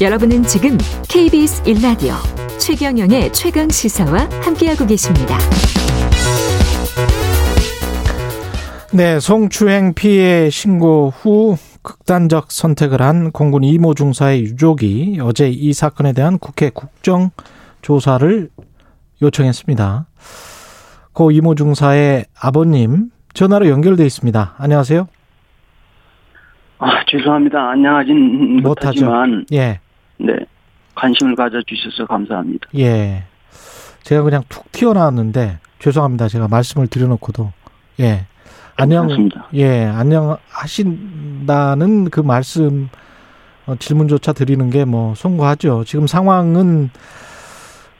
여러분은 지금 KBS 1라디오 최경영의 최강시사와 함께하고 계십니다. 네, 성추행 피해 신고 후 극단적 선택을 한 공군 이모 중사의 유족이 어제 이 사건에 대한 국회 국정조사를 요청했습니다. 고 이모 중사의 아버님 전화로 연결돼 있습니다. 안녕하세요. 죄송합니다. 안녕하진 못하지만 예. 네, 관심을 가져주셔서 감사합니다. 예, 제가 그냥 툭 튀어나왔는데 죄송합니다. 제가 말씀을 드려놓고도 예, 안녕, 괜찮습니다. 예, 안녕하신다는 그 말씀 질문조차 드리는 게 뭐 송구하죠. 지금 상황은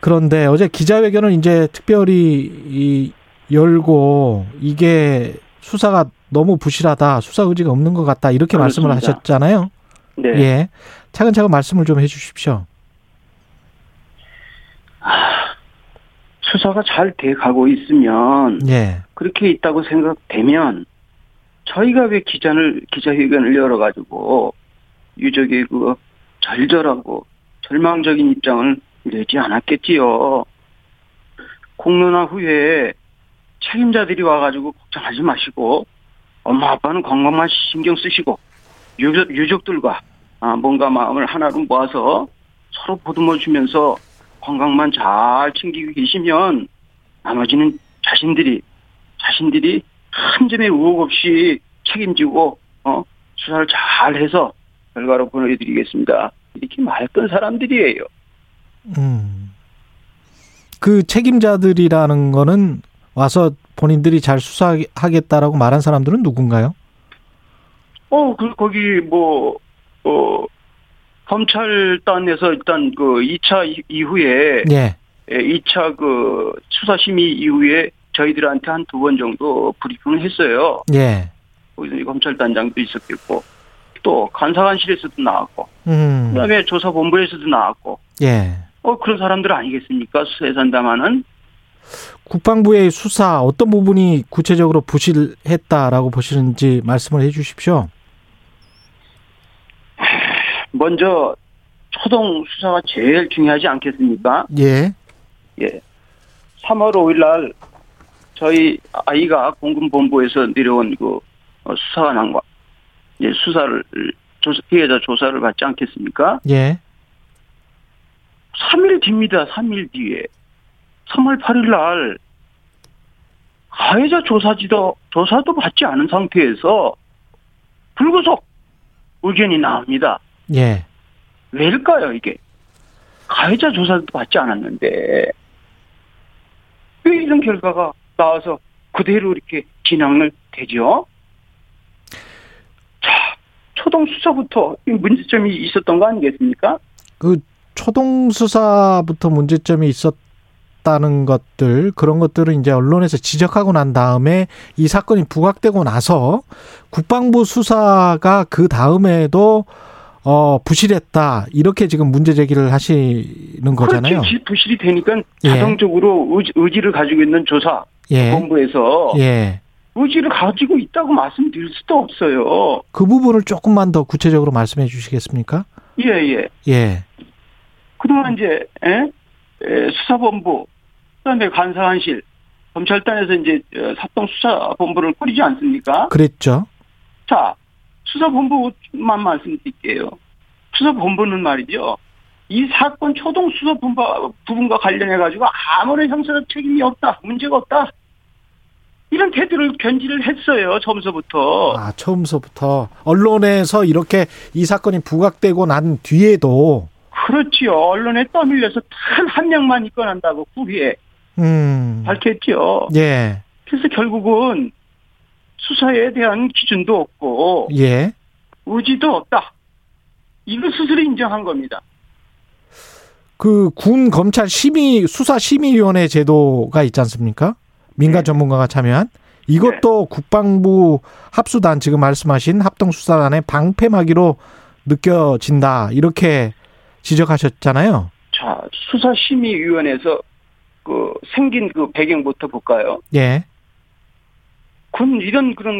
그런데 어제 기자회견을 이제 특별히 열고 이게 수사가 너무 부실하다, 수사 의지가 없는 것 같다 이렇게 그렇습니다. 말씀을 하셨잖아요. 네. 예, 차근차근 말씀을 좀 해주십시오. 수사가 잘 돼가고 있으면 예. 그렇게 있다고 생각되면 저희가 왜 기자회견을 열어가지고 유족의 그 절절하고 절망적인 입장을 내지 않았겠지요. 공론화 후에 책임자들이 와가지고 걱정하지 마시고 엄마 아빠는 건강만 신경 쓰시고 유족들과 뭔가 마음을 하나로 모아서 서로 보듬어 주면서 건강만 잘 챙기고 계시면 나머지는 자신들이 한 점의 의혹 없이 책임지고 수사를 잘해서 결과로 보내드리겠습니다. 이렇게 말했던 사람들이에요. 그 책임자들이라는 거는 와서 본인들이 잘 수사하겠다라고 말한 사람들은 누군가요? 거기 검찰단에서 일단 그 2차 이후에 예. 2차 그 수사심의 이후에 저희들한테 한 두 번 정도 브리핑을 했어요. 예. 거기서 검찰단장도 있었겠고 또 간사관실에서도 나왔고 그다음에 조사본부에서도 나왔고 예. 그런 사람들 아니겠습니까? 수사에 산다마는. 국방부의 수사 어떤 부분이 구체적으로 부실했다라고 보시는지 말씀을 해 주십시오. 먼저 초동 수사가 제일 중요하지 않겠습니까? 예. 예. 3월 5일 날 저희 아이가 공군본부에서 내려온 그 수사관과 이제 수사를 피해자 조사를 받지 않겠습니까? 예. 3일 뒤입니다. 3일 뒤에. 3월 8일 날 가해자 조사도 받지 않은 상태에서 불구속 의견이 나옵니다. 예. 왜일까요, 이게? 가해자 조사도 받지 않았는데 왜 이런 결과가 나와서 그대로 이렇게 진행을 되죠? 자, 초동 수사부터 문제점이 있었던 거 아니겠습니까? 그 초동 수사부터 문제점이 있었다는 것들, 그런 것들은 이제 언론에서 지적하고 난 다음에 이 사건이 부각되고 나서 국방부 수사가 그 다음에도 부실했다 이렇게 지금 문제 제기를 하시는 거잖아요. 그렇지, 부실이 되니까 자동적으로 예. 의지를 가지고 있는 조사 예. 본부에서 예. 의지를 가지고 있다고 말씀드릴 수도 없어요. 그 부분을 조금만 더 구체적으로 말씀해 주시겠습니까? 예예. 예. 예. 그동안 이제 수사본부, 그다음에 간사관실, 검찰단에서 이제 합동 수사본부를 꾸리지 않습니까? 그랬죠. 자, 수사본부만 말씀드릴게요. 수사본부는 말이죠. 이 사건 초동 수사본부 부분과 관련해가지고 아무런 형사적 책임이 없다, 문제가 없다. 이런 태도를 견지를 했어요. 처음서부터. 처음서부터. 언론에서 이렇게 이 사건이 부각되고 난 뒤에도. 그렇지요. 언론에 떠밀려서 단 한 명만 입건한다고 후에 밝혔죠. 예. 그래서 결국은 수사에 대한 기준도 없고 예. 의지도 없다. 이걸 스스로 인정한 겁니다. 그 군 검찰 수사심의위원회 제도가 있지 않습니까? 민간 네. 전문가가 참여한. 이것도 네. 국방부 합수단 지금 말씀하신 합동수사단의 방패막이로 느껴진다. 이렇게 지적하셨잖아요. 자, 수사심의위원회에서 그 생긴 그 배경부터 볼까요? 예. 그런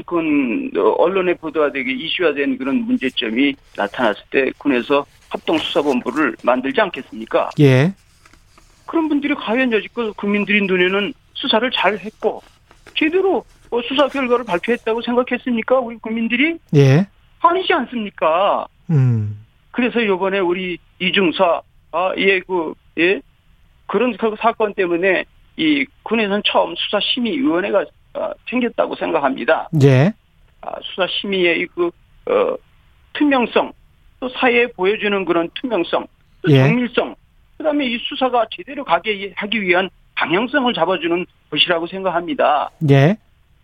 언론에 보도가 되게 이슈화된 그런 문제점이 나타났을 때 군에서 합동수사본부를 만들지 않겠습니까? 예. 그런 분들이 과연 여지껏 국민들이 눈에는 수사를 잘 했고 제대로 수사 결과를 발표했다고 생각했습니까? 우리 국민들이? 예. 아니지 않습니까? 그래서 요번에 우리 이중사, 그런 그 사건 때문에 이 군에서는 처음 수사심의위원회가 생겼다고 생각합니다. 예. 수사심의의 그, 투명성, 또 사회에 보여주는 그런 투명성, 또 정밀성, 그 다음에 이 수사가 제대로 가게 하기 위한 방향성을 잡아주는 것이라고 생각합니다. 예.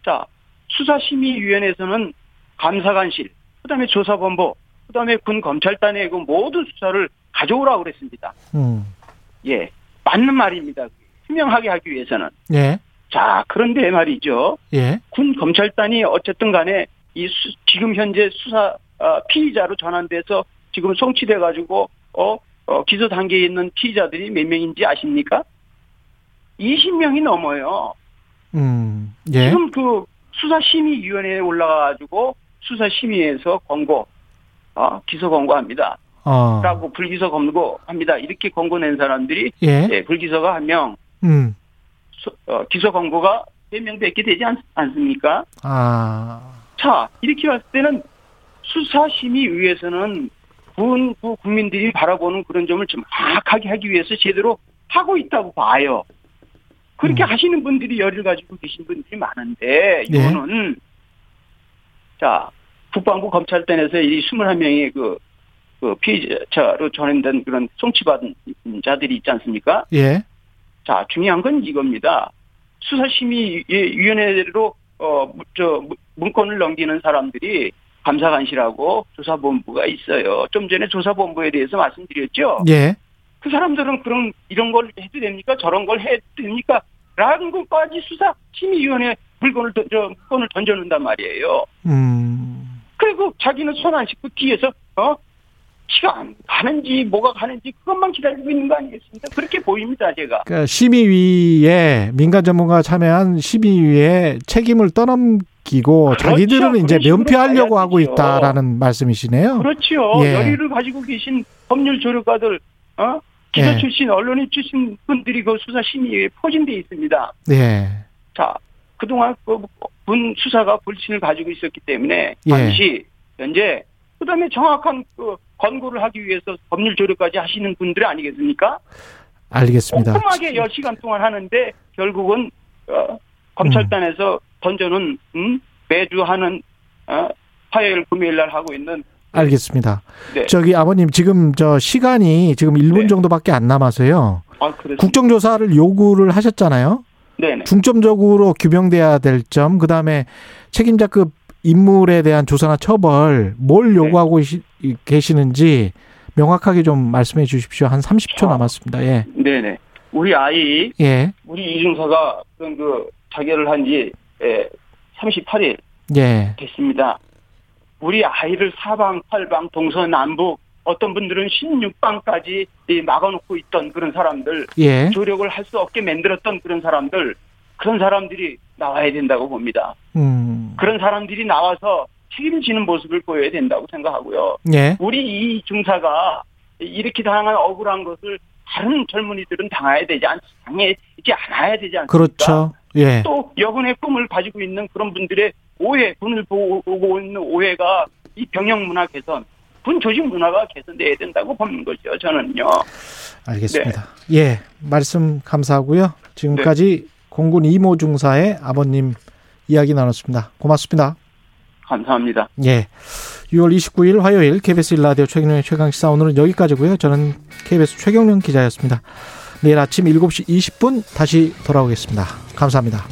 자, 수사심의위원회에서는 감사관실, 그 다음에 조사본부, 그 다음에 군검찰단의 그 모든 수사를 가져오라고 그랬습니다. 예. 맞는 말입니다. 투명하게 하기 위해서는. 예. 자, 그런데 말이죠. 예. 군검찰단이 어쨌든 간에 이 지금 현재 수사, 피의자로 전환돼서 지금 송치돼가지고, 기소 단계에 있는 피의자들이 몇 명인지 아십니까? 20명이 넘어요. 예. 지금 그 수사심의위원회에 올라가가지고 수사심의에서 권고, 기소 권고합니다. 라고 불기소 권고합니다. 이렇게 권고 낸 사람들이, 예. 예, 불기소가 한 명, 기소 권고가 몇 명 뵙게 되지 않습니까? 자, 이렇게 봤을 때는 수사심의위에서는 국민들이 바라보는 그런 점을 좀 정확하게 하기 위해서 제대로 하고 있다고 봐요. 그렇게 하시는 분들이 열을 가지고 계신 분들이 많은데, 이거는, 네. 자, 국방부 검찰단에서 이 21명의 그 피의자로 전환된 그런 송치받은 자들이 있지 않습니까? 예. 자, 중요한 건 이겁니다. 수사심의위원회로, 문건을 넘기는 사람들이 감사관실하고 조사본부가 있어요. 좀 전에 조사본부에 대해서 말씀드렸죠? 예. 그 사람들은 이런 걸 해도 됩니까? 저런 걸 해도 됩니까? 라는 것까지 수사심의위원회 물건을 던져놓는단 말이에요. 그리고 자기는 손 안 씻고 뒤에서, 시가 가는지 뭐가 가는지 그것만 기다리고 있는 거 아니겠습니까? 그렇게 보입니다, 제가. 그러니까 심의위에 민간 전문가가 참여한 심의위에 책임을 떠넘기고 그렇죠. 자기들은 이제 면피하려고 하고 있다라는 말씀이시네요. 그렇죠. 예. 열의를 가지고 계신 법률 조력가들, 기자 출신, 언론인 출신 분들이 그 수사 심의위에 포진돼 있습니다. 예. 자, 그동안 군 수사가 불신을 가지고 있었기 때문에 당시, 현재 그다음에 정확한 그 권고를 하기 위해서 법률 조력까지 하시는 분들 아니겠습니까? 알겠습니다. 꼼꼼하게 10시간 동안 하는데 결국은 검찰단에서 던져놓은 매주 하는 화요일 금요일 날 하고 있는. 알겠습니다. 네. 저기 아버님 지금 저 시간이 지금 1분 네. 정도밖에 안 남아서요. 국정조사를 요구를 하셨잖아요. 네네. 중점적으로 규명돼야 될 점, 그다음에 책임자급 인물에 대한 조사나 처벌, 뭘 요구하고 계시는지 명확하게 좀 말씀해 주십시오. 한 30초 남았습니다. 예. 네네. 우리 아이, 우리 이중사가 그런 자결을 한 지 38일 됐습니다. 우리 아이를 사방, 팔방, 동서, 남북, 어떤 분들은 16방까지 막아놓고 있던 그런 사람들, 조력을 할 수 없게 만들었던 그런 사람들, 그런 사람들이 나와야 된다고 봅니다. 그런 사람들이 나와서 책임지는 모습을 보여야 된다고 생각하고요. 예. 우리 이 중사가 이렇게 당한 억울한 것을 다른 젊은이들은 당하지 않아야 되지 않습니까? 그렇죠. 예. 또 여군의 꿈을 가지고 있는 그런 분들의 오해, 군을 보고 있는 오해가 이 병역 문화 개선, 군 조직 문화가 개선돼야 된다고 보는 거죠. 저는요. 알겠습니다. 네. 예, 말씀 감사하고요. 지금까지 공군 이모 중사의 아버님 이야기 나눴습니다. 고맙습니다. 감사합니다. 예. 6월 29일 화요일 KBS 1라디오 최경영의 최강시사 오늘은 여기까지고요. 저는 KBS 최경영 기자였습니다. 내일 아침 7시 20분 다시 돌아오겠습니다. 감사합니다.